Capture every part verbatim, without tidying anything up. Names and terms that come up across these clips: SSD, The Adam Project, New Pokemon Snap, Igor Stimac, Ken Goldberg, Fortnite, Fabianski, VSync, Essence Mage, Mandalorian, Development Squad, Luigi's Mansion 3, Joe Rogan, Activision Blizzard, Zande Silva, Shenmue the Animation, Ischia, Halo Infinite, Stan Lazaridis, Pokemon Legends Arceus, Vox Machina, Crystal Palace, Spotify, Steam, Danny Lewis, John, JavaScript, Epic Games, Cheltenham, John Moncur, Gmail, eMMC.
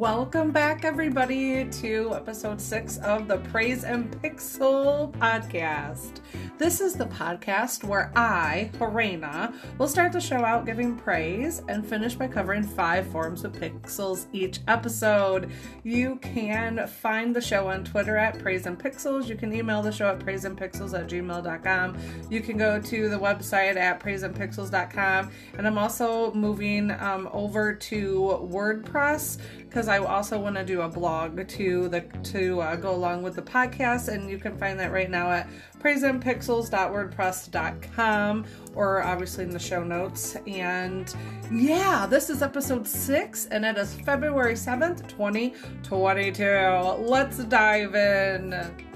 Welcome back, everybody, to episode six of the Praise and Pixel podcast. This is the podcast where I, Horena, will start the show out giving praise and finish by covering five forms of pixels each episode. You can find the show on Twitter at Praise and Pixels. You can email the show at praiseandpixels at gmail dot com. You can go to the website at praiseandpixels dot com. And I'm also moving um, over to WordPress, because I also want to do a blog to the to uh, go along with the podcast, and you can find that right now at praise and pixels dot wordpress dot com, or obviously in the show notes. And yeah, this is episode six, and it is February seventh, twenty twenty-two. Let's dive in.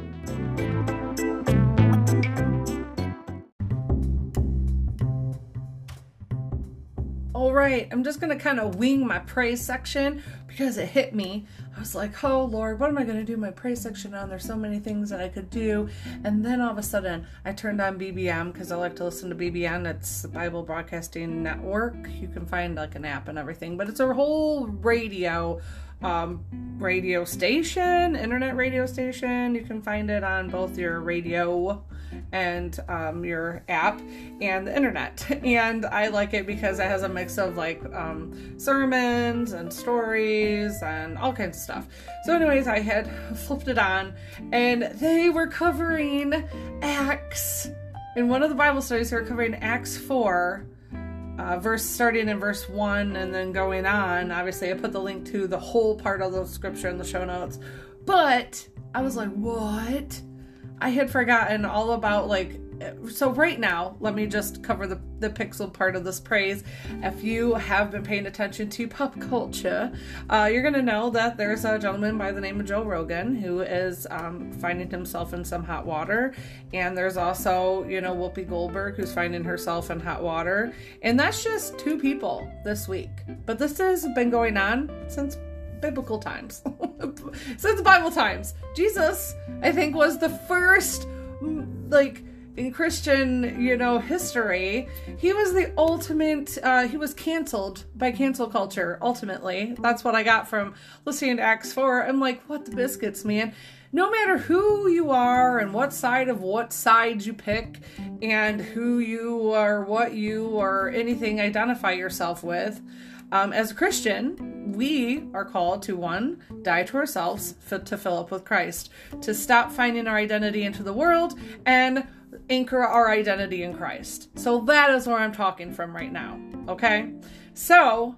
All right, I'm just going to kind of wing my praise section because it hit me. I was like, oh Lord, what am I going to do my praise section on? There's so many things that I could do. And then all of a sudden I turned on B B N, because I like to listen to B B N. It's the Bible Broadcasting Network. You can find like an app and everything, but it's a whole radio um, radio station, internet radio station. You can find it on both your radio and um, your app and the internet. And I like it because it has a mix of like um, sermons and stories and all kinds of stuff. So anyways, I had flipped it on and they were covering Acts. In one of the Bible studies, they were covering Acts four. Uh, verse starting in verse one and then going on. Obviously, I put the link to the whole part of the scripture in the show notes. But I was like, what? I had forgotten all about, like, so right now, let me just cover the, the pixel part of this praise. If you have been paying attention to pop culture, uh, you're going to know that there's a gentleman by the name of Joe Rogan who is um, finding himself in some hot water. And there's also, you know, Whoopi Goldberg, who's finding herself in hot water. And that's just two people this week. But this has been going on since biblical times. Since Bible times. Jesus, I think, was the first, like, in Christian, you know, history, he was the ultimate, uh, he was canceled by cancel culture, ultimately. That's what I got from listening to Acts four. I'm like, what the biscuits, man? No matter who you are and what side of what side you pick and who you or what you or anything identify yourself with, um, as a Christian, we are called to, one, die to ourselves, fit to fill up with Christ, to stop finding our identity into the world and anchor our identity in Christ. So that is where I'm talking from right now. Okay. So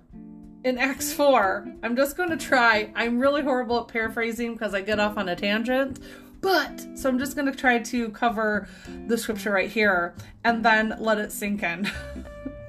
in Acts four, I'm just going to try, I'm really horrible at paraphrasing because I get off on a tangent, but so I'm just going to try to cover the scripture right here and then let it sink in.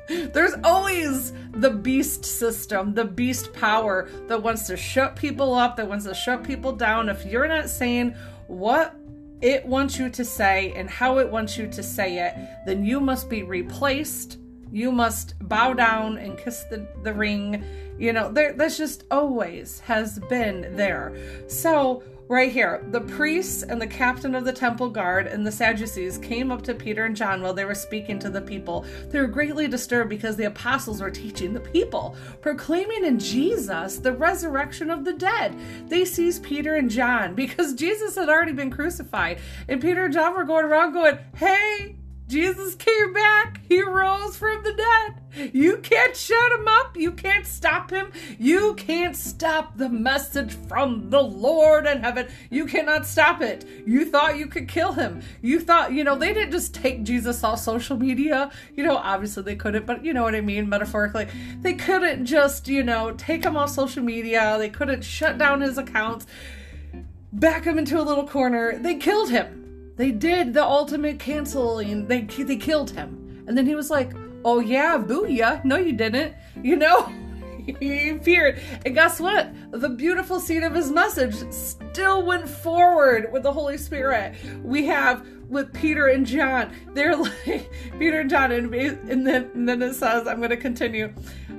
There's always the beast system, the beast power that wants to shut people up, that wants to shut people down. If you're not saying what it wants you to say and how it wants you to say it, then you must be replaced. You must bow down and kiss the, the ring. You know, there, that's just always has been there. So right here, the priests and the captain of the temple guard and the Sadducees came up to Peter and John while they were speaking to the people. They were greatly disturbed because the apostles were teaching the people, proclaiming in Jesus the resurrection of the dead. They seized Peter and John because Jesus had already been crucified. And Peter and John were going around going, hey, Jesus came back. He rose from the dead. You can't shut him up. You can't stop him. You can't stop the message from the Lord in heaven. You cannot stop it. You thought you could kill him. You thought, you know, they didn't just take Jesus off social media. You know, obviously they couldn't, but you know what I mean, metaphorically. They couldn't just, you know, take him off social media. They couldn't shut down his accounts, back him into a little corner. They killed him. They did the ultimate canceling. They they killed him. And then he was like, oh yeah, booyah. No, you didn't. You know, he appeared. And guess what? The beautiful seed of his message still went forward with the Holy Spirit. We have with Peter and John. They're like, Peter and John. And, and, then, and then it says, I'm going to continue.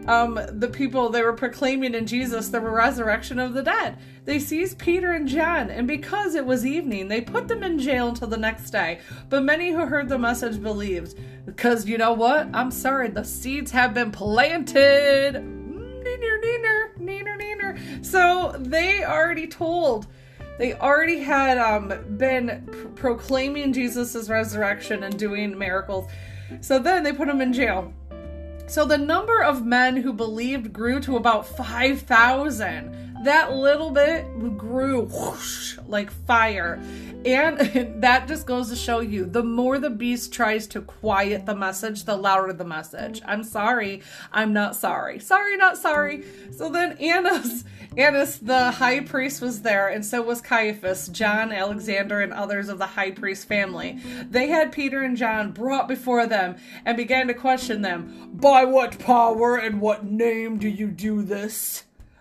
Um, the people, they were proclaiming in Jesus the resurrection of the dead. They seized Peter and John, and because it was evening, they put them in jail until the next day. But many who heard the message believed. Because you know what? I'm sorry, the seeds have been planted. Neener, neener, neener, neener. So they already told, they already had um, been pr- proclaiming Jesus' resurrection and doing miracles. So then they put him in jail. So the number of men who believed grew to about five thousand. That little bit grew whoosh, like fire. And that just goes to show you, the more the beast tries to quiet the message, the louder the message. I'm sorry. I'm not sorry. Sorry, not sorry. So then Annas, Annas, the high priest, was there, and so was Caiaphas, John, Alexander, and others of the high priest family. They had Peter and John brought before them and began to question them. By what power and what name do you do this?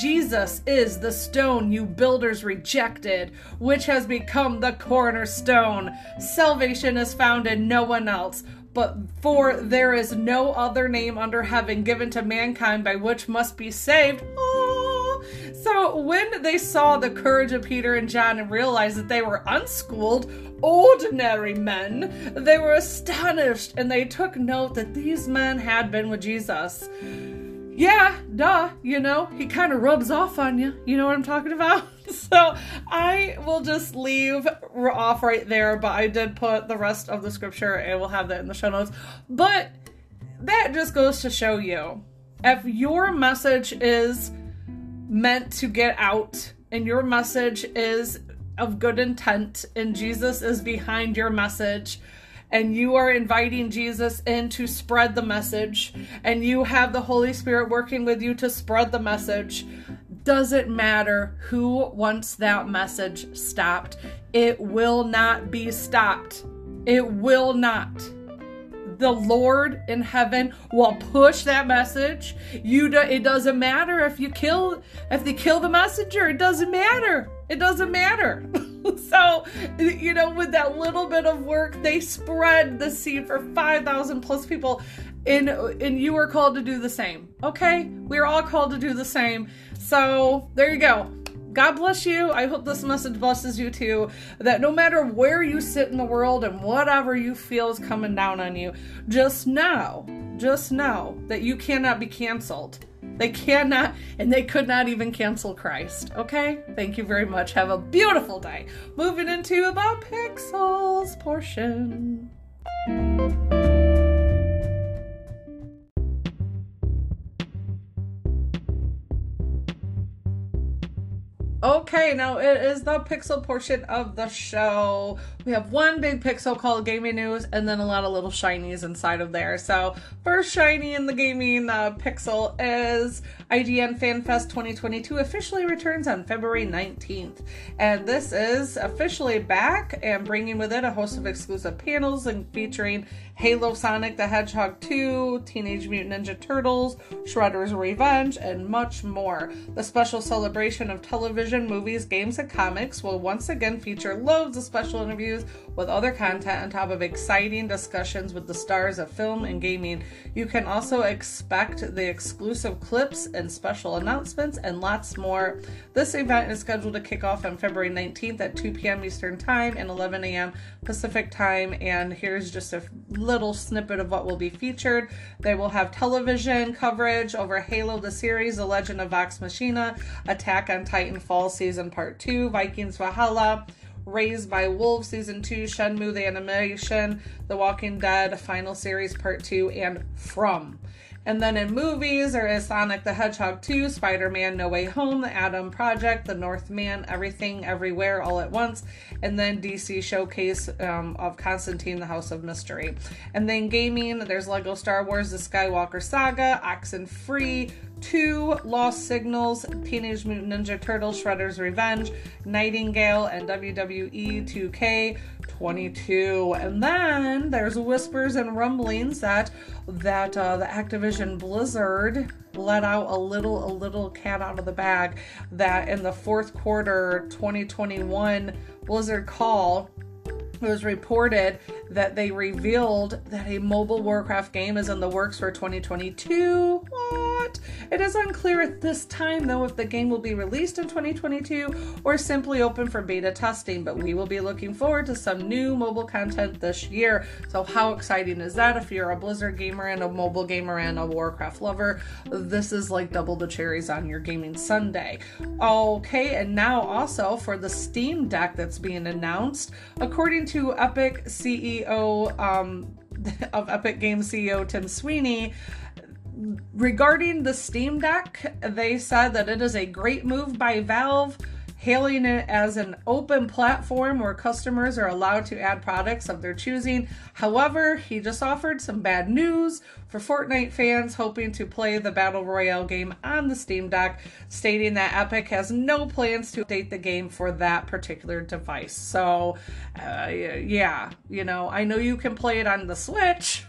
Jesus is the stone you builders rejected, which has become the cornerstone. Salvation is found in no one else, but for there is no other name under heaven given to mankind by which must be saved. Oh. So when they saw the courage of Peter and John and realized that they were unschooled, ordinary men, they were astonished, and they took note that these men had been with Jesus. Yeah, duh, you know, he kind of rubs off on you. You know what I'm talking about? So I will just leave off right there, but I did put the rest of the scripture and we'll have that in the show notes. But that just goes to show you, if your message is meant to get out and your message is of good intent and Jesus is behind your message, and you are inviting Jesus in to spread the message, and you have the Holy Spirit working with you to spread the message, doesn't matter who wants that message stopped. It will not be stopped. It will not. The Lord in heaven will push that message. You do, it doesn't matter if you kill, if they kill the messenger. It doesn't matter. It doesn't matter. So, you know, with that little bit of work, they spread the seed for five thousand plus people, and, and you are called to do the same. Okay? We are all called to do the same. So there you go. God bless you. I hope this message blesses you too, that no matter where you sit in the world and whatever you feel is coming down on you, just know, just know that you cannot be canceled. They cannot, and they could not even cancel Christ. Okay? Thank you very much. Have a beautiful day. Moving into the pixels portion. Okay, now it is the pixel portion of the show. We have one big pixel called gaming news and then a lot of little shinies inside of there. So first shiny in the gaming uh, pixel is I G N Fan Fest twenty twenty-two officially returns on February nineteenth. And this is officially back and bringing with it a host of exclusive panels and featuring Halo, Sonic the Hedgehog two, Teenage Mutant Ninja Turtles, Shredder's Revenge, and much more. The special celebration of television, movies, games, and comics will once again feature loads of special interviews with other content on top of exciting discussions with the stars of film and gaming. You can also expect the exclusive clips and special announcements and lots more. This event is scheduled to kick off on February nineteenth at two p.m. Eastern Time and eleven a.m. Pacific Time, and here's just a little snippet of what will be featured. They will have television coverage over Halo the series, The Legend of Vox Machina, Attack on Titan Fall Season Part two, Vikings Valhalla, Raised by Wolves Season two, Shenmue the Animation, The Walking Dead Final Series Part two, and From. And then in movies, there is Sonic the Hedgehog two, Spider-Man No Way Home, The Adam Project, The Northman, Everything Everywhere All at Once, and then D C Showcase um, of Constantine, The House of Mystery. And then gaming, there's Lego Star Wars, The Skywalker Saga, Oxenfree two, Lost Signals, Teenage Mutant Ninja Turtles, Shredder's Revenge, Nightingale, and W W E two K twenty-two. And then there's whispers and rumblings that that uh, the Activision Blizzard let out a little, a little cat out of the bag that in the fourth quarter twenty twenty-one Blizzard call, it was reported that they revealed that a mobile Warcraft game is in the works for twenty twenty-two. What? It is unclear at this time, though, if the game will be released in twenty twenty-two or simply open for beta testing, but we will be looking forward to some new mobile content this year. So how exciting is that? If you're a Blizzard gamer and a mobile gamer and a Warcraft lover, this is like double the cherries on your gaming Sunday. Okay, and now also for the Steam Deck that's being announced, according to to Epic C E O um, of Epic Games C E O Tim Sweeney, regarding the Steam Deck, they said that it is a great move by Valve, hailing it as an open platform where customers are allowed to add products of their choosing. However, he just offered some bad news for Fortnite fans hoping to play the Battle Royale game on the Steam Deck, stating that Epic has no plans to update the game for that particular device. So, uh, yeah, you know, I know you can play it on the Switch,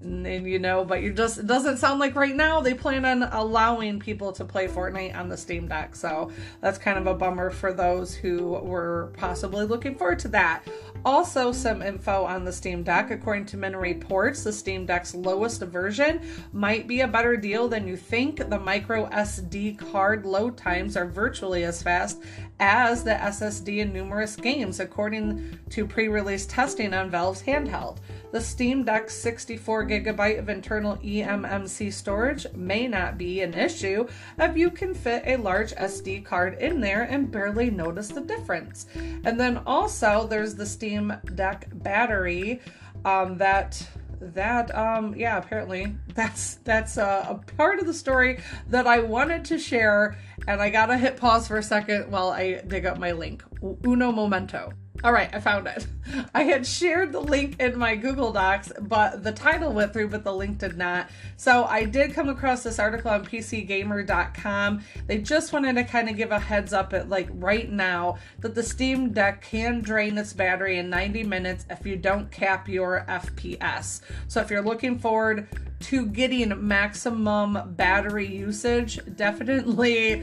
And, and you know, but you just, it doesn't sound like right now they plan on allowing people to play Fortnite on the Steam Deck. So that's kind of a bummer for those who were possibly looking forward to that. Also, some info on the Steam Deck. According to many reports, the Steam Deck's lowest version might be a better deal than you think. The micro S D card load times are virtually as fast as the S S D in numerous games, according to pre-release testing on Valve's handheld. The Steam Deck's sixty-four gigabyte of internal E M M C storage may not be an issue if you can fit a large S D card in there and barely notice the difference. And then also there's the Steam Deck battery um, that that um yeah apparently that's that's a, a part of the story that I wanted to share, and I gotta hit pause for a second while I dig up my link. Uno momento. All right, I found it. I had shared the link in my Google Docs, but the title went through, but the link did not. So I did come across this article on P C Gamer dot com. They just wanted to kind of give a heads up at like right now that the Steam Deck can drain its battery in ninety minutes if you don't cap your F P S. So if you're looking forward to getting maximum battery usage, definitely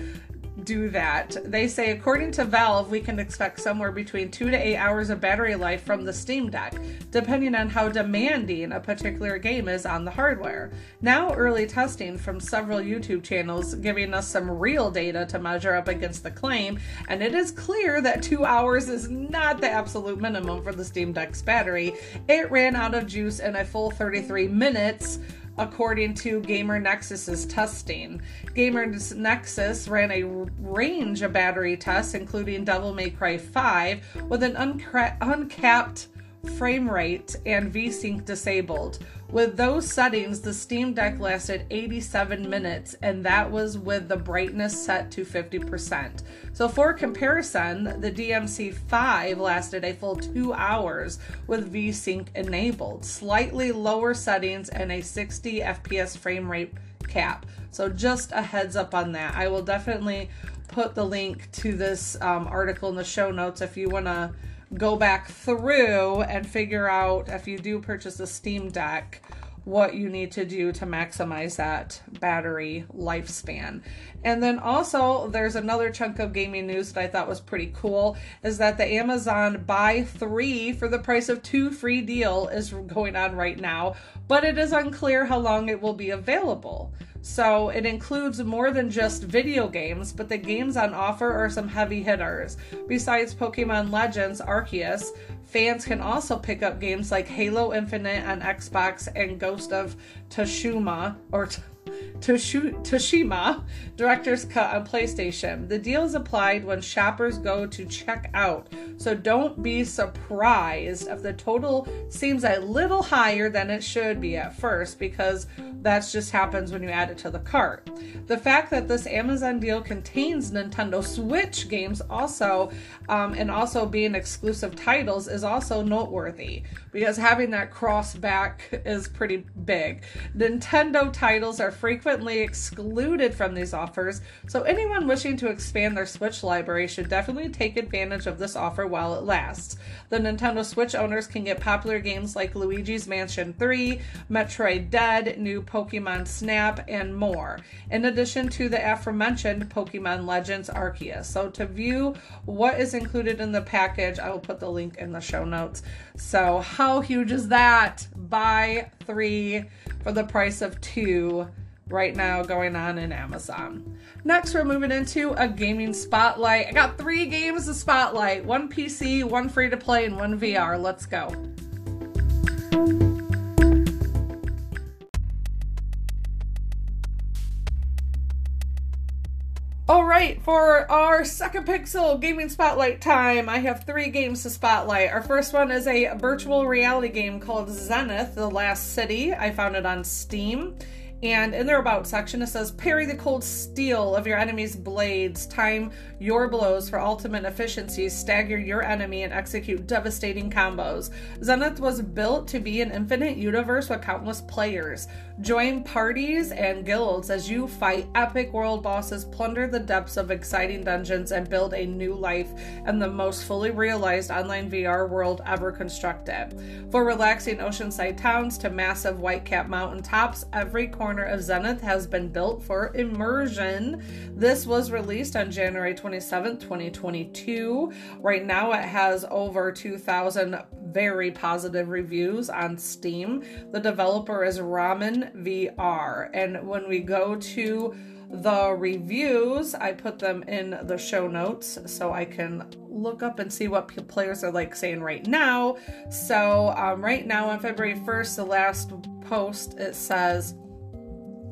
do that. They say, according to Valve, we can expect somewhere between two to eight hours of battery life from the Steam Deck, depending on how demanding a particular game is on the hardware. Now, early testing from several YouTube channels giving us some real data to measure up against the claim, and it is clear that two hours is not the absolute minimum for the Steam Deck's battery. It ran out of juice in a full thirty-three minutes. According to Gamer Nexus's testing. Gamer Nexus ran a range of battery tests, including Devil May Cry five, with an unca- uncapped frame rate and VSync disabled. With those settings, the Steam Deck lasted eighty-seven minutes, and that was with the brightness set to fifty percent. So for comparison, the D M C five lasted a full two hours with VSync enabled, slightly lower settings, and a sixty F P S frame rate cap. So just a heads up on that. I will definitely put the link to this um, article in the show notes if you want to go back through and figure out, if you do purchase a Steam Deck, what you need to do to maximize that battery lifespan. And then also there's another chunk of gaming news that I thought was pretty cool, is that the Amazon buy three for the price of two free deal is going on right now, but it is unclear how long it will be available. So it includes more than just video games, but the games on offer are some heavy hitters. Besides Pokemon Legends Arceus, fans can also pick up games like Halo Infinite on Xbox and Ghost of Tsushima, or T- Tsushima Director's Cut on PlayStation. The deal is applied when shoppers go to check out, so don't be surprised if the total seems a little higher than it should be at first, because that just happens when you add it to the cart. The fact that this Amazon deal contains Nintendo Switch games also, um, and also being exclusive titles, is also noteworthy, because having that cross back is pretty big. Nintendo titles are frequent subsequently excluded from these offers, so anyone wishing to expand their Switch library should definitely take advantage of this offer while it lasts. The Nintendo Switch owners can get popular games like Luigi's Mansion three, Metroid Dread, new Pokemon Snap, and more, in addition to the aforementioned Pokemon Legends Arceus. So to view what is included in the package, I will put the link in the show notes. So how huge is that? Buy three for the price of two right now going on in Amazon. Next, we're moving into a gaming spotlight. I got three games to spotlight, one P C, one free to play, and one V R. Let's go. All right, for our second Pixel gaming spotlight time, I have three games to spotlight. Our first one is a virtual reality game called Zenith: The Last City. I found it on Steam. And in their about section, it says, parry the cold steel of your enemy's blades, time your blows for ultimate efficiency, stagger your enemy, and execute devastating combos. Zenith was built to be an infinite universe with countless players. Join parties and guilds as you fight epic world bosses, plunder the depths of exciting dungeons, and build a new life in the most fully realized online V R world ever constructed. For relaxing oceanside towns to massive white-capped mountaintops, every corner of Zenith has been built for immersion. This was released on January twenty-seventh, twenty twenty-two. Right now it has over two thousand very positive reviews on Steam. The developer is Ramen V R. And when we go to the reviews, I put them in the show notes so I can look up and see what players are like saying right now. So um, right now on February first, the last post, it says,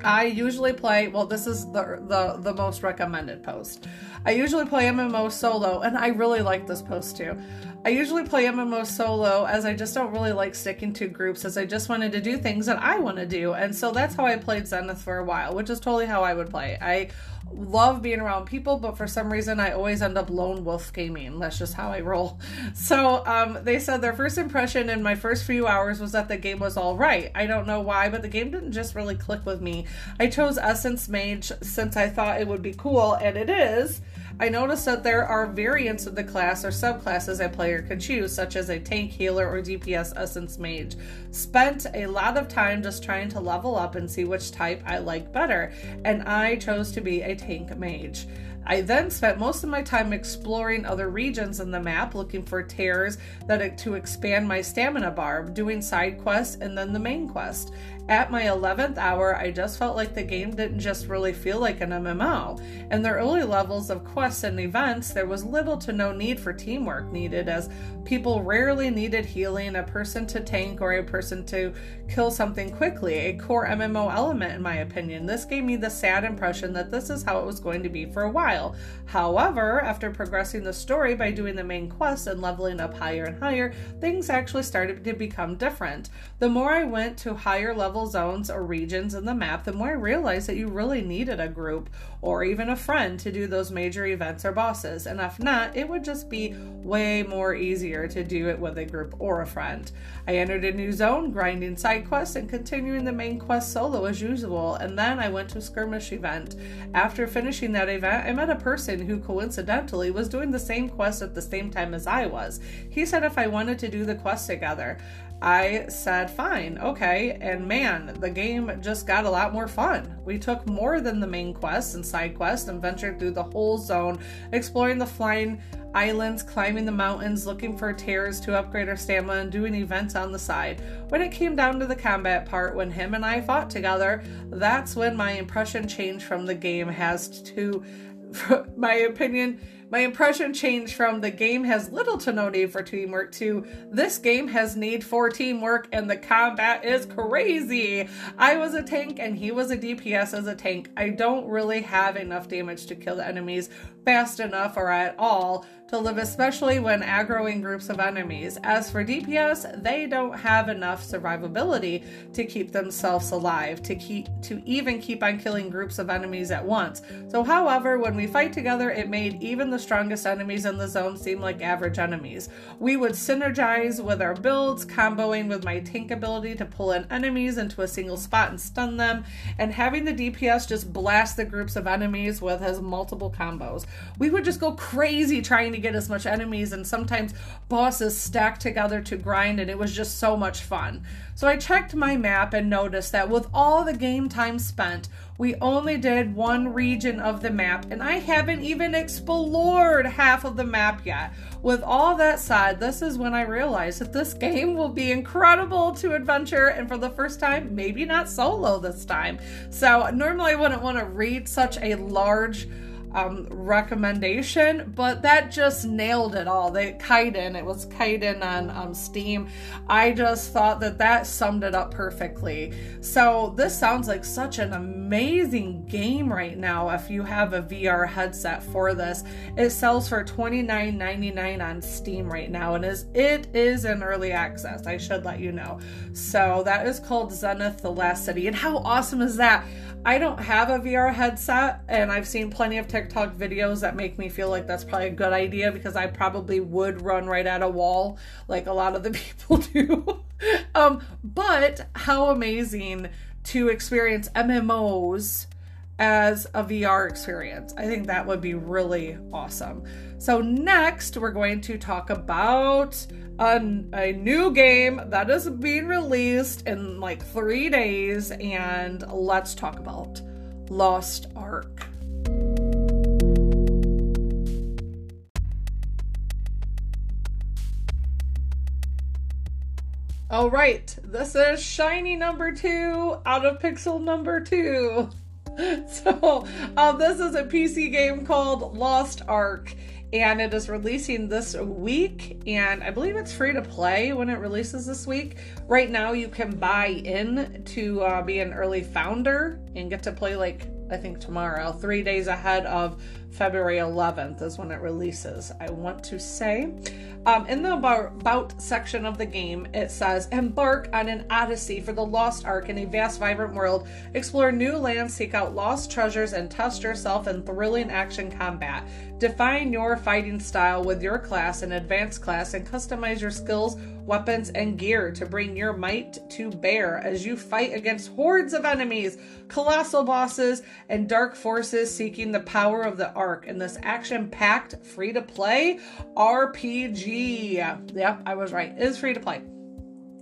I usually play, well, this is the, the the most recommended post. I usually play M M O solo, and I really like this post too. I usually play M M O solo as I just don't really like sticking to groups, as I just wanted to do things that I want to do. And so that's how I played Zenith for a while, which is totally how I would play. I love being around people, but for some reason I always end up lone wolf gaming. That's just how I roll. So um, they said their first impression in my first few hours was that the game was all right. I don't know why, but the game didn't just really click with me. I chose Essence Mage since I thought it would be cool, and it is. I noticed that there are variants of the class or subclasses a player can choose, such as a tank, healer, or D P S Essence Mage. Spent a lot of time just trying to level up and see which type I like better, and I chose to be a tank mage. I then spent most of my time exploring other regions in the map, looking for tears that to expand my stamina bar, doing side quests, and then the main quest. At my eleventh hour, I just felt like the game didn't just really feel like an M M O. In the early levels of quests and events, there was little to no need for teamwork needed, as people rarely needed healing, a person to tank, or a person to kill something quickly, a core M M O element in my opinion. This gave me the sad impression that this is how it was going to be for a while. However, after progressing the story by doing the main quests and leveling up higher and higher, things actually started to become different. The more I went to higher levels, zones, or regions in the map, the more I realized that you really needed a group or even a friend to do those major events or bosses, and if not, it would just be way more easier to do it with a group or a friend. I entered a new zone, grinding side quests and continuing the main quest solo as usual, and then I went to a skirmish event. After finishing that event, I met a person who coincidentally was doing the same quest at the same time as I was. He said if I wanted to do the quest together. I said, fine, okay, and man, the game just got a lot more fun. We took more than the main quests and side quests and ventured through the whole zone, exploring the flying islands, climbing the mountains, looking for tears to upgrade our stamina, and doing events on the side. When it came down to the combat part, when him and I fought together, that's when my impression changed from the game has to, my opinion, My impression changed from the game has little to no need for teamwork to this game has need for teamwork and the combat is crazy. I was a tank and he was a D P S as a tank. I don't really have enough damage to kill the enemies fast enough or at all to live, especially when aggroing groups of enemies. As for D P S, they don't have enough survivability to keep themselves alive, to keep to even keep on killing groups of enemies at once. So however, when we fight together, it made even the strongest enemies in the zone seem like average enemies. We would synergize with our builds, comboing with my tank ability to pull in enemies into a single spot and stun them, and having the D P S just blast the groups of enemies with his multiple combos. We would just go crazy trying to get as much enemies, and sometimes bosses stacked together to grind, and it was just so much fun. So I checked my map and noticed that with all the game time spent, we only did one region of the map, and I haven't even explored half of the map yet. With all that said, this is when I realized that this game will be incredible to adventure, and for the first time, maybe not solo this time. So normally I wouldn't want to read such a large um, recommendation, but that just nailed it all. They Kaiden, it was Kaiden on um, Steam. I just thought that that summed it up perfectly. So this sounds like such an amazing game right now if you have a V R headset for this. It sells for twenty-nine ninety-nine on Steam right now, and is it is in early access, I should let you know. So that is called Zenith: The Last City. And how awesome is that? I don't have a V R headset, and I've seen plenty of TikTok videos that make me feel like that's probably a good idea, because I probably would run right at a wall like a lot of the people do. um, but how amazing to experience M M Os as a V R experience. I think that would be really awesome. So next we're going to talk about a, a new game that is being released in like three days, and let's talk about Lost Ark. All right, this is shiny number two out of pixel number two. So uh, this is a P C game called Lost Ark, and it is releasing this week, and I believe it's free to play when it releases this week. Right now you can buy in to uh, be an early founder and get to play, like, I think tomorrow, three days ahead of February eleventh is when it releases, I want to say. Um, in the about section of the game, it says, embark on an odyssey for the Lost Ark in a vast, vibrant world. Explore new lands, seek out lost treasures, and test yourself in thrilling action combat. Define your fighting style with your class and advanced class, and customize your skills, weapons, and gear to bring your might to bear as you fight against hordes of enemies, colossal bosses, and dark forces seeking the power of the Ark in this action-packed, free-to-play R P G. Yep, I was right. It is free-to-play.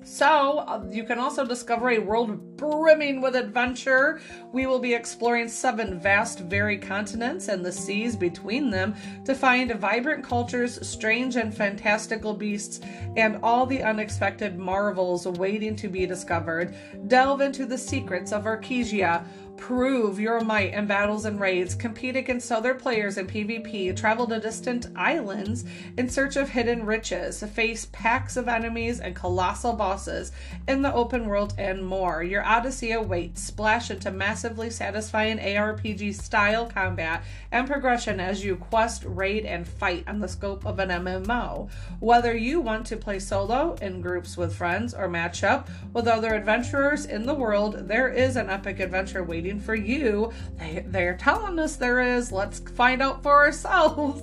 So uh, you can also discover a world brimming with adventure. We will be exploring seven vast, varied continents and the seas between them to find vibrant cultures, strange and fantastical beasts, and all the unexpected marvels waiting to be discovered. Delve into the secrets of Arcesia. Prove your might in battles and raids. Compete against other players in PvP. Travel to distant islands in search of hidden riches. Face packs of enemies and colossal bosses in the open world, and more. Your odyssey awaits. Splash into massively satisfying A R P G style combat and progression as you quest, raid, and fight on the scope of an M M O. Whether you want to play solo, in groups with friends, or match up with other adventurers in the world, there is an epic adventure waiting for you. They, they're telling us there is. Let's find out for ourselves.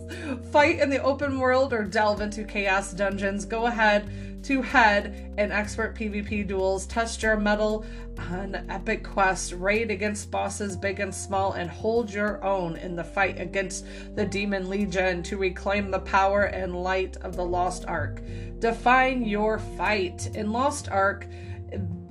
Fight in the open world or delve into chaos dungeons. Go ahead to head in expert PvP duels. Test your mettle on epic quests. Raid against bosses big and small, and hold your own in the fight against the Demon Legion to reclaim the power and light of the Lost Ark. Define your fight. In Lost Ark,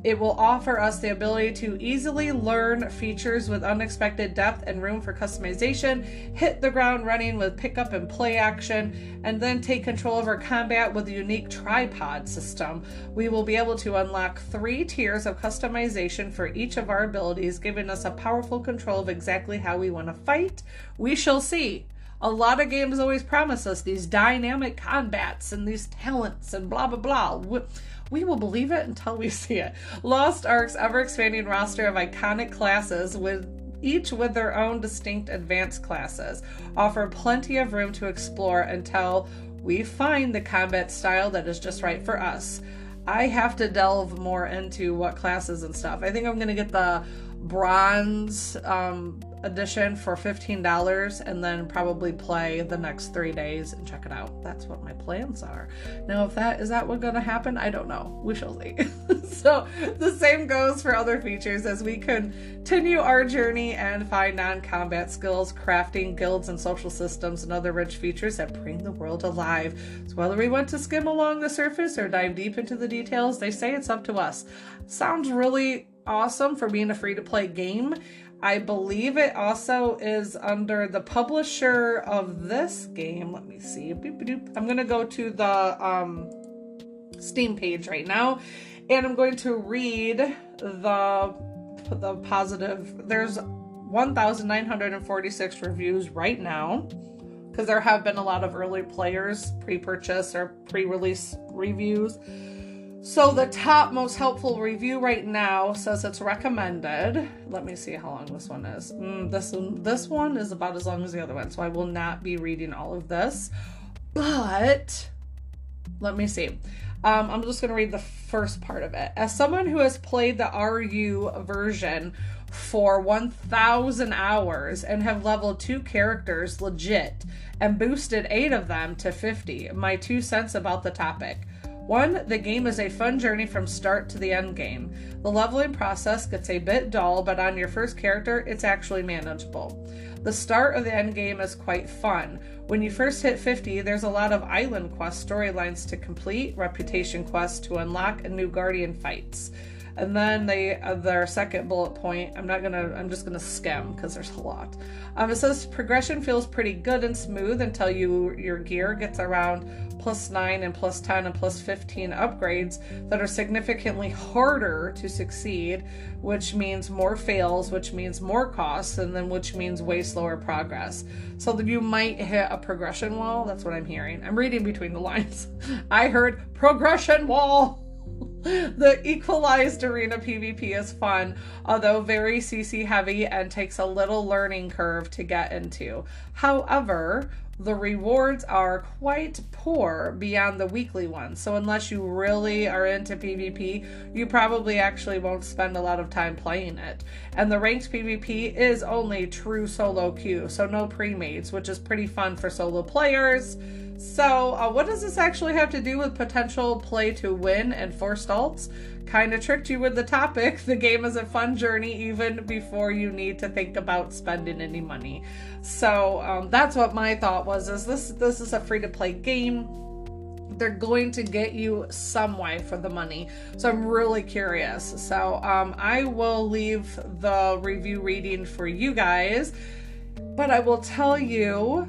it will offer us the ability to easily learn features with unexpected depth and room for customization, hit the ground running with pickup and play action, and then take control of our combat with a unique tripod system. We will be able to unlock three tiers of customization for each of our abilities, giving us a powerful control of exactly how we want to fight. We shall see. A lot of games always promise us these dynamic combats and these talents and blah, blah, blah. We will believe it until we see it. Lost Ark's ever-expanding roster of iconic classes with each with their own distinct advanced classes, offer plenty of room to explore until we find the combat style that is just right for us. I have to delve more into what classes and stuff. I think I'm going to get the bronze um, edition for fifteen dollars and then probably play the next three days and check it out. That's what my plans are. Now, if that is that what's going to happen, I don't know. We shall see. So the same goes for other features as we continue our journey and find non-combat skills, crafting, guilds, and social systems and other rich features that bring the world alive. So whether we want to skim along the surface or dive deep into the details, they say it's up to us. Sounds really awesome for being a free-to-play game. I believe it also is under the publisher of this game. Let me see. I'm going to go to the um, Steam page right now, and I'm going to read the, the positive. There's one thousand nine hundred forty-six reviews right now, because there have been a lot of early players, pre-purchase or pre-release reviews. So the top most helpful review right now says it's recommended. Let me see how long this one is. Mm, this, this one is about as long as the other one, so I will not be reading all of this. But let me see. Um, I'm just going to read the first part of it. As someone who has played the R U version for one thousand hours and have leveled two characters legit and boosted eight of them to fifty, my two cents about the topic. One, the game is a fun journey from start to the end game. The leveling process gets a bit dull, but on your first character, it's actually manageable. The start of the end game is quite fun. When you first hit fifty, there's a lot of island quest storylines to complete, reputation quests to unlock, and new guardian fights. And then they, uh, their second bullet point, I'm not going to, I'm just going to skim because there's a lot. Um, it says progression feels pretty good and smooth until you your gear gets around plus nine and plus ten and plus fifteen upgrades that are significantly harder to succeed, which means more fails, which means more costs, and then which means way slower progress. So that you might hit a progression wall. That's what I'm hearing. I'm reading between the lines. I heard progression wall. The equalized arena PvP is fun, although very C C heavy and takes a little learning curve to get into. However, the rewards are quite poor beyond the weekly ones, so unless you really are into PvP, you probably actually won't spend a lot of time playing it. And the ranked PvP is only true solo queue, so no pre-mates, which is pretty fun for solo players. So uh, what does this actually have to do with potential play to win and forced alts? Kind of tricked you with the topic. The game is a fun journey even before you need to think about spending any money. So um, that's what my thought was, is this, this is a free-to-play game. They're going to get you some way for the money. So I'm really curious. So um, I will leave the review reading for you guys, but I will tell you...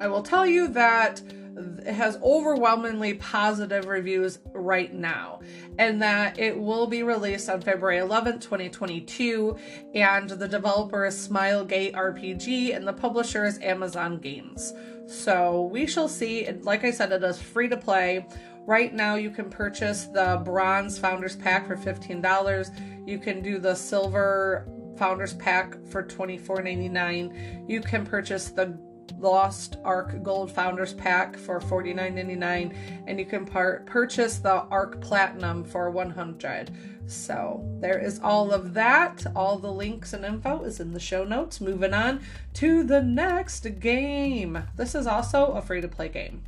I will tell you that it has overwhelmingly positive reviews right now, and that it will be released on February eleventh, twenty twenty-two, and the developer is Smilegate R P G, and the publisher is Amazon Games. So we shall see. Like I said, it is free to play. Right now you can purchase the Bronze Founders Pack for fifteen dollars. You can do the Silver Founders Pack for twenty-four ninety-nine. You can purchase the Lost Ark Gold Founders Pack for forty-nine ninety-nine, and you can par- purchase the Ark Platinum for one hundred. So there is all of that. All the links and info is in the show notes. Moving on to the next game. This is also a free-to-play game.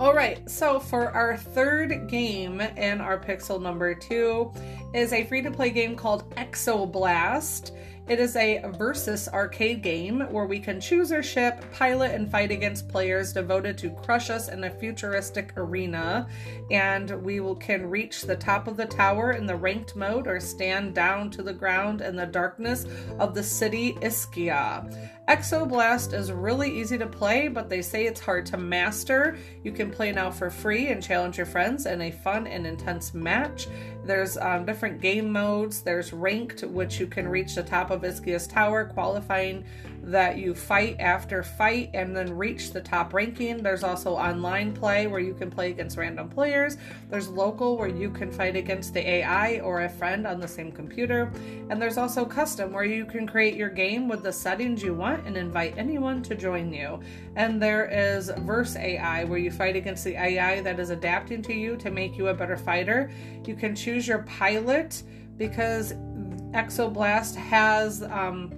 All right, so for our third game in our pixel number two is a free-to-play game called Exo Blast. It is a versus arcade game where we can choose our ship, pilot, and fight against players devoted to crush us in a futuristic arena. And we will, can reach the top of the tower in the ranked mode or stand down to the ground in the darkness of the city Ischia. Exo Blast is really easy to play, but they say it's hard to master. You can play now for free and challenge your friends in a fun and intense match. There's um, different game modes. There's ranked, which you can reach the top of Ischias Tower, qualifying that you fight after fight and then reach the top ranking. There's also online play where you can play against random players. There's local where you can fight against the A I or a friend on the same computer. And there's also custom where you can create your game with the settings you want and invite anyone to join you. And there is verse A I where you fight against the A I that is adapting to you to make you a better fighter. You can choose your pilot because Exo Blast has um,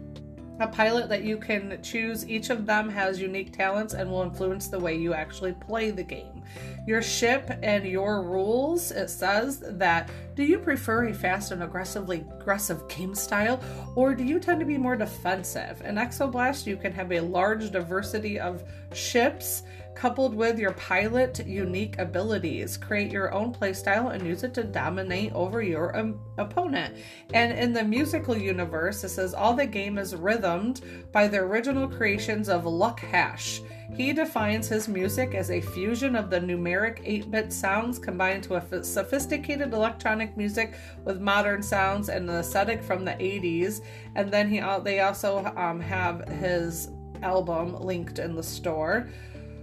a pilot that you can choose. Each of them has unique talents and will influence the way you actually play the game. Your ship and your rules, it says that, do you prefer a fast and aggressively aggressive game style, or do you tend to be more defensive? In Exo Blast, you can have a large diversity of ships coupled with your pilot unique abilities. Create your own playstyle and use it to dominate over your um, opponent. And in the musical universe, it says all the game is rhythmed by the original creations of Luck Hash. He defines his music as a fusion of the numeric eight-bit sounds combined to a sophisticated electronic music with modern sounds and the aesthetic from the eighties. And then he they also um, have his album linked in the store.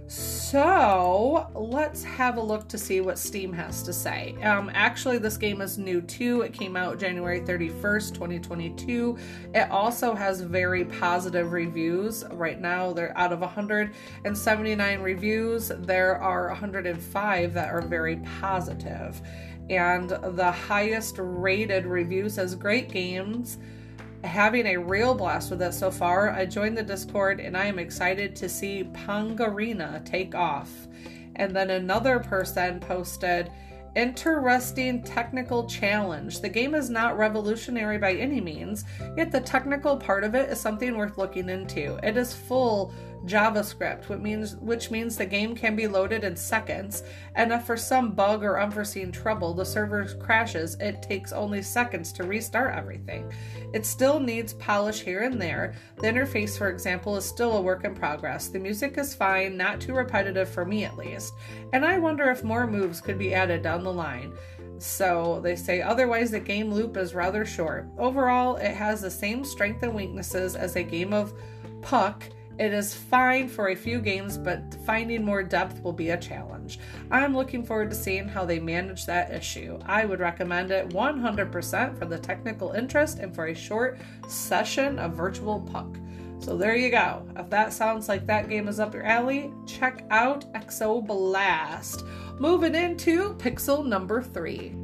So let's have a look to see what Steam has to say. Um, actually, this game is new too. It came out January thirty-first, twenty twenty-two. It also has very positive reviews. Right now, they're out of one hundred seventy-nine reviews. There are one hundred five that are very positive. And the highest rated review says, great games. Having a real blast with it so far. I joined the Discord and I am excited to see Pangarina take off. And then another person posted, interesting technical challenge. The game is not revolutionary by any means, yet the technical part of it is something worth looking into. It is full JavaScript, which means which means the game can be loaded in seconds, and if for some bug or unforeseen trouble the server crashes, it takes only seconds to restart everything. It still needs polish here and there. The interface, for example, is still a work in progress. The music is fine, not too repetitive for me at least, and I wonder if more moves could be added down the line. So they say, otherwise the game loop is rather short. Overall, it has the same strengths and weaknesses as a game of Puck. It is fine for a few games, but finding more depth will be a challenge. I'm looking forward to seeing how they manage that issue. I would recommend it one hundred percent for the technical interest and for a short session of virtual Puck. So there you go. If that sounds like that game is up your alley, check out Exo Blast. Moving into pixel number three.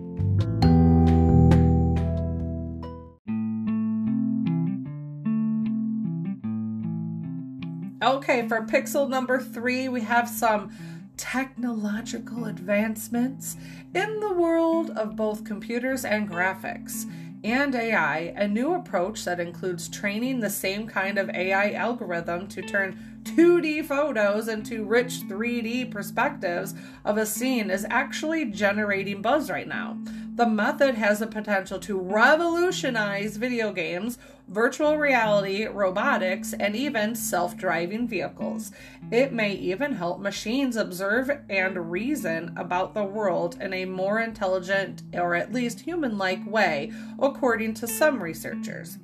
Okay, for pixel number three, we have some technological advancements in the world of both computers and graphics and A I, a new approach that includes training the same kind of A I algorithm to turn two D photos into rich three D perspectives of a scene is actually generating buzz right now. The method has the potential to revolutionize video games, virtual reality, robotics, and even self-driving vehicles. It may even help machines observe and reason about the world in a more intelligent or at least human-like way, according to some researchers.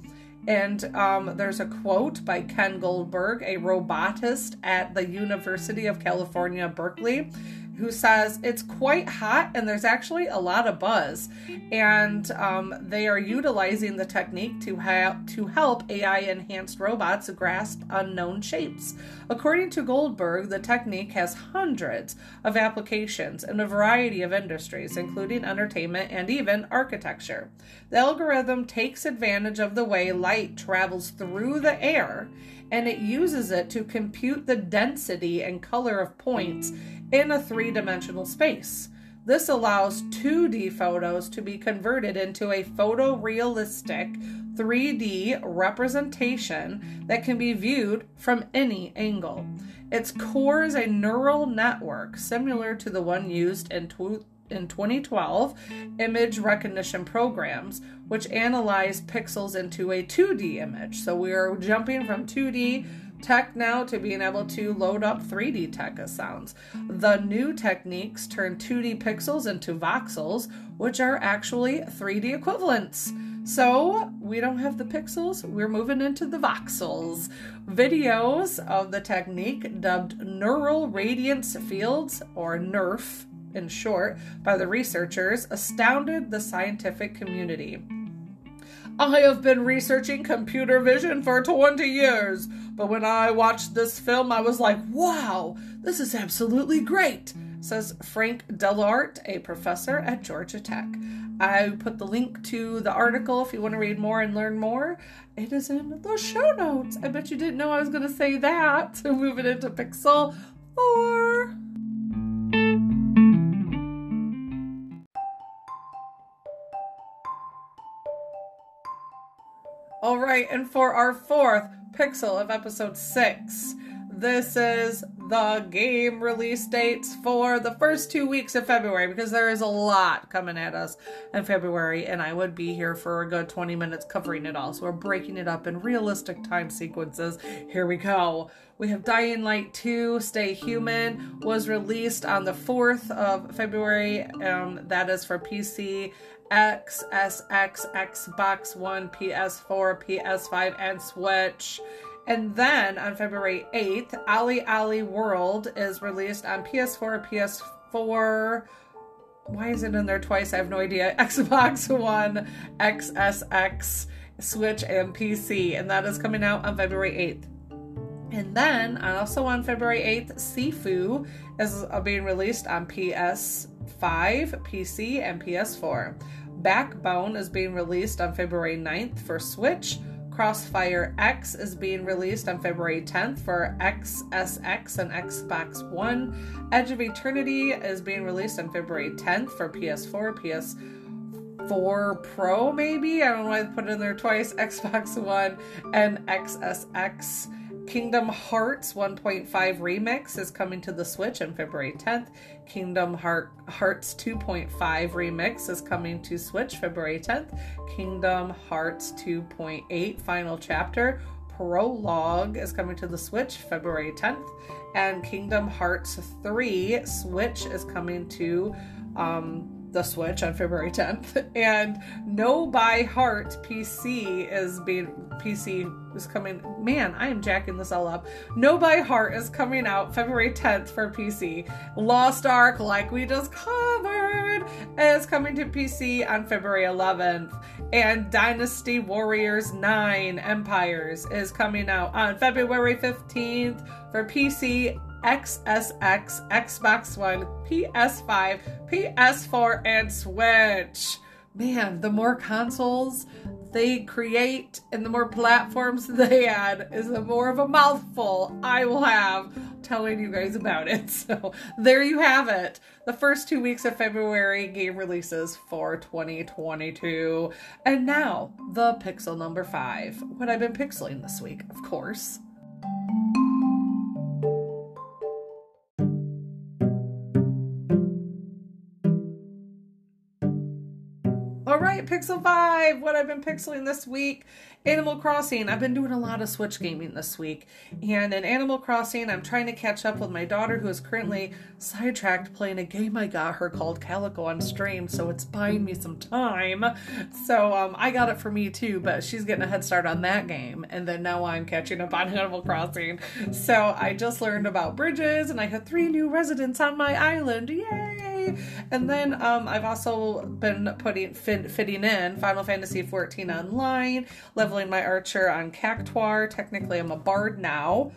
And um, there's a quote by Ken Goldberg, a robotist at the University of California, Berkeley, who says it's quite hot and there's actually a lot of buzz, and um, they are utilizing the technique to, ha- to help A I-enhanced robots grasp unknown shapes. According to Goldberg, the technique has hundreds of applications in a variety of industries, including entertainment and even architecture. The algorithm takes advantage of the way light travels through the air, and it uses it to compute the density and color of points in a three-dimensional space. This allows two D photos to be converted into a photorealistic three D representation that can be viewed from any angle. Its core is a neural network similar to the one used in tw- in twenty twelve image recognition programs, which analyze pixels into a two D image. So we are jumping from two D tech now to being able to load up three D tech, as sounds. The new techniques turn two D pixels into voxels, which are actually three D equivalents. So we don't have the pixels, we're moving into the voxels. Videos of the technique dubbed neural radiance fields, or NERF in short, by the researchers astounded the scientific community. I have been researching computer vision for twenty years, but when I watched this film, I was like, wow, this is absolutely great, says Frank Delort, a professor at Georgia Tech. I put the link to the article if you want to read more and learn more. It is in the show notes. I bet you didn't know I was going to say that. So moving into Pixel four. All right, and for our fourth pixel of episode six, this is the game release dates for the first two weeks of February, because there is a lot coming at us in February, and I would be here for a good twenty minutes covering it all, so we're breaking it up in realistic time sequences. Here we go. We have Dying Light two, Stay Human, was released on the fourth of February, um, that is for P C, X, S X, Xbox One, P S four, P S five, and Switch. And then on February eighth, Ali Ali World is released on P S four, P S four, why is it in there twice? I have no idea. Xbox One, X S X, Switch, and P C. And that is coming out on February eighth. And then also on February eighth, Sifu is being released on P S four. Five, P C, and P S four. Backbone is being released on February ninth for Switch. Crossfire X is being released on February tenth for X S X and Xbox One. Edge of Eternity is being released on February tenth for P S four, P S four Pro maybe? I don't know why I put it in there twice. Xbox One and X S X. Kingdom Hearts one point five Remix is coming to the Switch on February tenth. Kingdom Heart, Hearts two point five Remix is coming to Switch February tenth. Kingdom Hearts two point eight Final Chapter Prologue is coming to the Switch February tenth. And Kingdom Hearts three Switch is coming to um, the Switch on February tenth. And No By Heart P C is being... P C... is coming, man, I am jacking this all up. No By Heart is coming out February tenth for P C. Lost Ark, like we just covered, is coming to P C on February eleventh. And Dynasty Warriors nine Empires is coming out on February fifteenth for P C, X S X, Xbox One, P S five, P S four, and Switch. Man, the more consoles they create and the more platforms they add is the more of a mouthful I will have telling you guys about it. So there you have it. The first two weeks of February game releases for twenty twenty-two. And now the pixel number five. What I've been pixeling this week, of course. Pixel five, what I've been pixeling this week. Animal Crossing. I've been doing a lot of Switch gaming this week, and in Animal Crossing I'm trying to catch up with my daughter, who is currently sidetracked playing a game I got her called Calico on stream, so it's buying me some time. So um, I got it for me too, but she's getting a head start on that game, and then now I'm catching up on Animal Crossing. So I just learned about bridges, and I have three new residents on my island. Yay! And then um, I've also been putting fit, fitting in Final Fantasy fourteen Online, leveling my archer on Cactuar. Technically, I'm a bard now.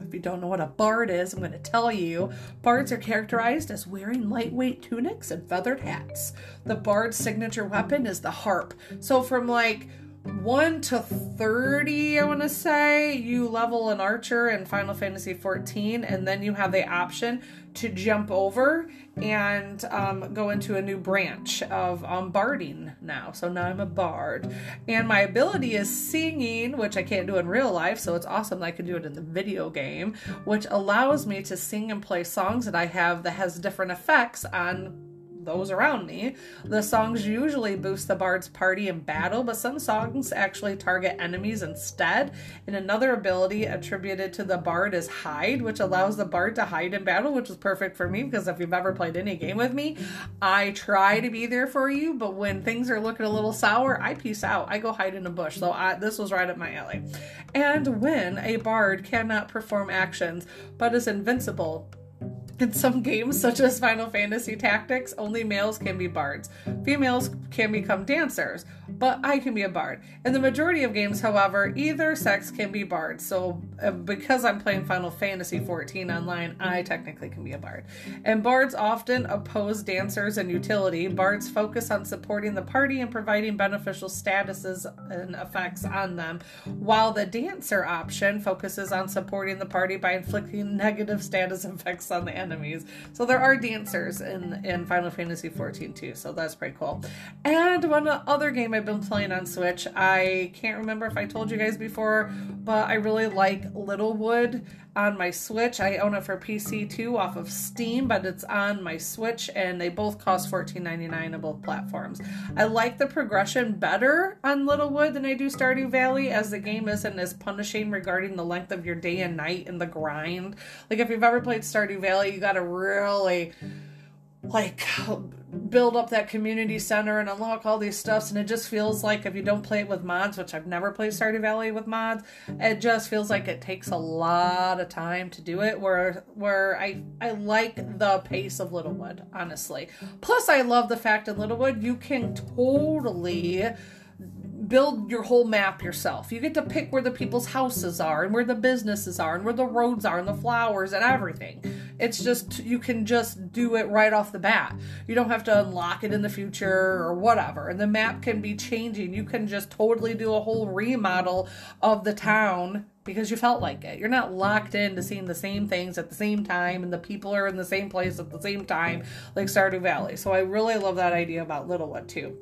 If you don't know what a bard is, I'm going to tell you. Bards are characterized as wearing lightweight tunics and feathered hats. The bard's signature weapon is the harp. So from like one to thirty, I want to say, you level an archer in Final Fantasy fourteen, and then you have the option to jump over and um, go into a new branch of um, barding now. So now I'm a bard. And my ability is singing, which I can't do in real life, so it's awesome that I can do it in the video game, which allows me to sing and play songs that I have that has different effects on those around me. The songs usually boost the bard's party in battle, but some songs actually target enemies instead. And another ability attributed to the bard is hide, which allows the bard to hide in battle, which is perfect for me because if you've ever played any game with me, I try to be there for you, but when things are looking a little sour, I peace out. I go hide in a bush. So I, this was right up my alley. And when a bard cannot perform actions but is invincible, in some games, such as Final Fantasy Tactics, only males can be bards. Females can become dancers, but I can be a bard. In the majority of games, however, either sex can be bards. So uh, because I'm playing Final Fantasy fourteen online, I technically can be a bard. And bards often oppose dancers and utility. Bards focus on supporting the party and providing beneficial statuses and effects on them, while the dancer option focuses on supporting the party by inflicting negative status effects on the enemy. Enemies. So there are dancers in, in Final Fantasy fourteen too, so that's pretty cool. And one other game I've been playing on Switch, I can't remember if I told you guys before, but I really like Littlewood on my Switch. I own it for P C too off of Steam, but it's on my Switch, and they both cost fourteen ninety-nine on both platforms. I like the progression better on Littlewood than I do Stardew Valley, as the game isn't as punishing regarding the length of your day and night and the grind. Like if you've ever played Stardew Valley, you gotta really like build up that community center and unlock all these stuffs, and it just feels like if you don't play it with mods, which I've never played Stardew Valley with mods, it just feels like it takes a lot of time to do it, where where I, I like the pace of Littlewood, honestly. Plus I love the fact in Littlewood you can totally build your whole map yourself. You get to pick where the people's houses are and where the businesses are and where the roads are and the flowers and everything. It's just, you can just do it right off the bat. You don't have to unlock it in the future or whatever. And the map can be changing. You can just totally do a whole remodel of the town because you felt like it. You're not locked into seeing the same things at the same time and the people are in the same place at the same time like Stardew Valley. So I really love that idea about Littlewood too.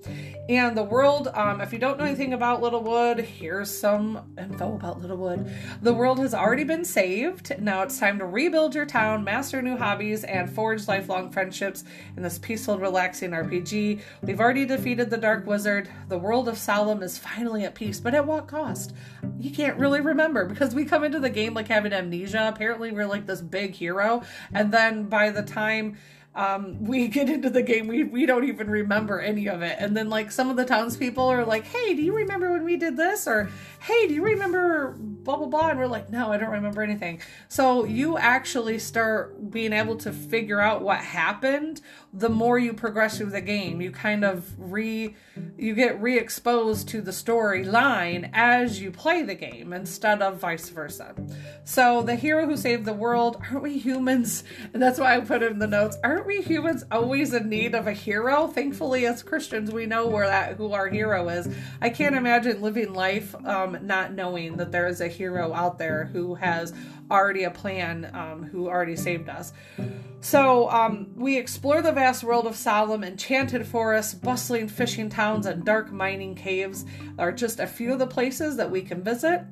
And the world, um, if you don't know anything about Littlewood, here's some info about Littlewood. The world has already been saved. Now it's time to rebuild your town, master new hobbies, and forge lifelong friendships in this peaceful, relaxing R P G. We've already defeated the Dark Wizard. The world of Solemn is finally at peace, but at what cost? You can't really remember, because we come into the game like having amnesia. Apparently we're like this big hero, and then by the time um, we get into the game, we, we don't even remember any of it. And then like some of the townspeople are like, hey, do you remember when we did this? Or hey, do you remember blah, blah, blah? And we're like, no, I don't remember anything. So you actually start being able to figure out what happened the more you progress through the game. You kind of re, you get re-exposed to the storyline as you play the game instead of vice versa. So the hero who saved the world, aren't we humans? And that's why I put in the notes, aren't we humans always in need of a hero? Thankfully, as Christians, we know where that, who our hero is. I can't imagine living life um, not knowing that there is a hero out there who has already a plan, um, who already saved us. So um, we explore the vast world of Solemn, enchanted forests, bustling fishing towns, and dark mining caves are just a few of the places that we can visit.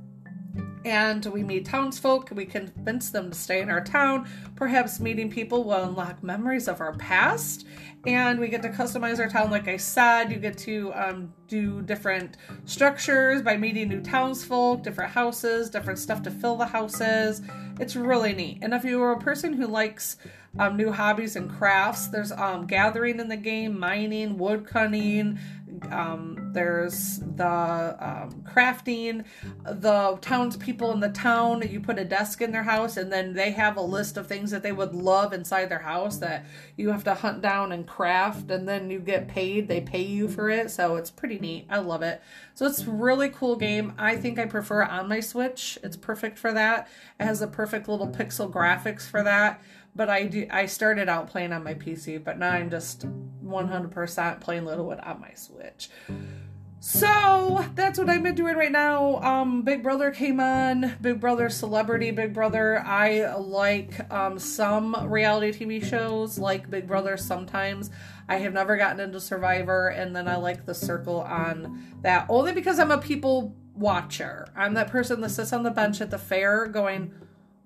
And we meet townsfolk, we convince them to stay in our town. Perhaps meeting people will unlock memories of our past. And we get to customize our town, like I said. You get to um, do different structures by meeting new townsfolk, different houses, different stuff to fill the houses. It's really neat. And if you are a person who likes um, new hobbies and crafts, there's um, gathering in the game, mining, wood cutting, um there's the um crafting, the townspeople in the town, you put a desk in their house and then they have a list of things that they would love inside their house that you have to hunt down and craft, and then you get paid, they pay you for it, so it's pretty neat. I love it. So it's a really cool game. I think I prefer it on my Switch. It's perfect for that. It has the perfect little pixel graphics for that. But I do. I started out playing on my P C, but now I'm just one hundred percent playing Littlewood on my Switch. So that's what I've been doing right now. Um, Big Brother came on. Big Brother Celebrity Big Brother. I like um, some reality T V shows like Big Brother sometimes. I have never gotten into Survivor, and then I like The Circle on that. Only because I'm a people watcher. I'm that person that sits on the bench at the fair going,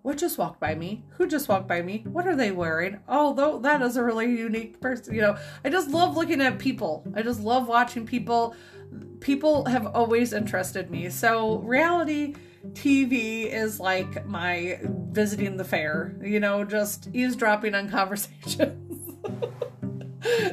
What just walked by me? Who just walked by me? What are they wearing? Although that is a really unique person. You know, I just love looking at people. I just love watching people. People have always interested me. So reality T V is like my visiting the fair, you know, just eavesdropping on conversations.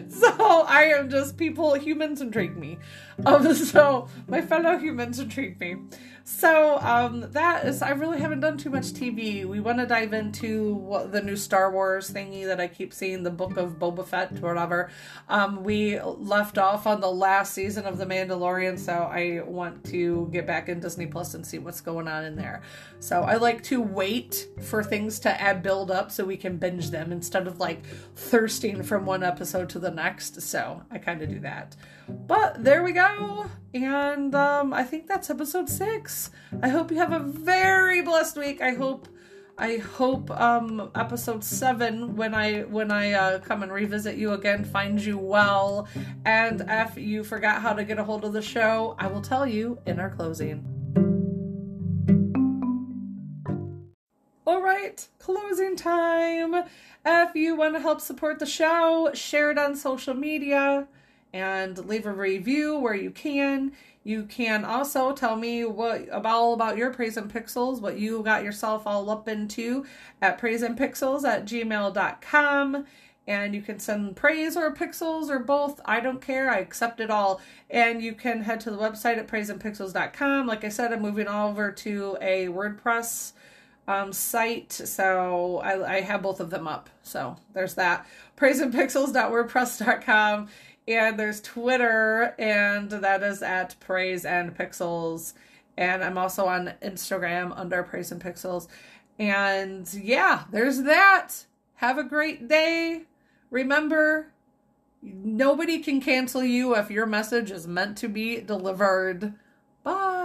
So I am just people, humans intrigue me. Um, so my fellow humans intrigue me. So um, that is, I really haven't done too much T V. We want to dive into what, the new Star Wars thingy that I keep seeing, the Book of Boba Fett or whatever. Um, we left off on the last season of The Mandalorian, so I want to get back in Disney Plus and see what's going on in there. So I like to wait for things to add build up so we can binge them instead of like thirsting from one episode to the next. So I kind of do that. But there we go. And um, I think that's episode six. I hope you have a very blessed week. I hope I hope um, episode seven, when I when I uh, come and revisit you again, finds you well. And if you forgot how to get a hold of the show, I will tell you in our closing. All right, closing time. If you want to help support the show, share it on social media. And leave a review where you can. You can also tell me what about all about your Praise and Pixels, what you got yourself all up into at praiseandpixels at gmail dot com. And you can send praise or pixels or both. I don't care. I accept it all. And you can head to the website at praise and pixels dot com. Like I said, I'm moving over to a WordPress Um, site, so I, I have both of them up, so there's that. praise and pixels dot wordpress dot com, and there's Twitter, and that is at Praise and Pixels, and I'm also on Instagram under Praise and Pixels, and yeah, there's that. Have a great day. Remember, nobody can cancel you if your message is meant to be delivered. Bye.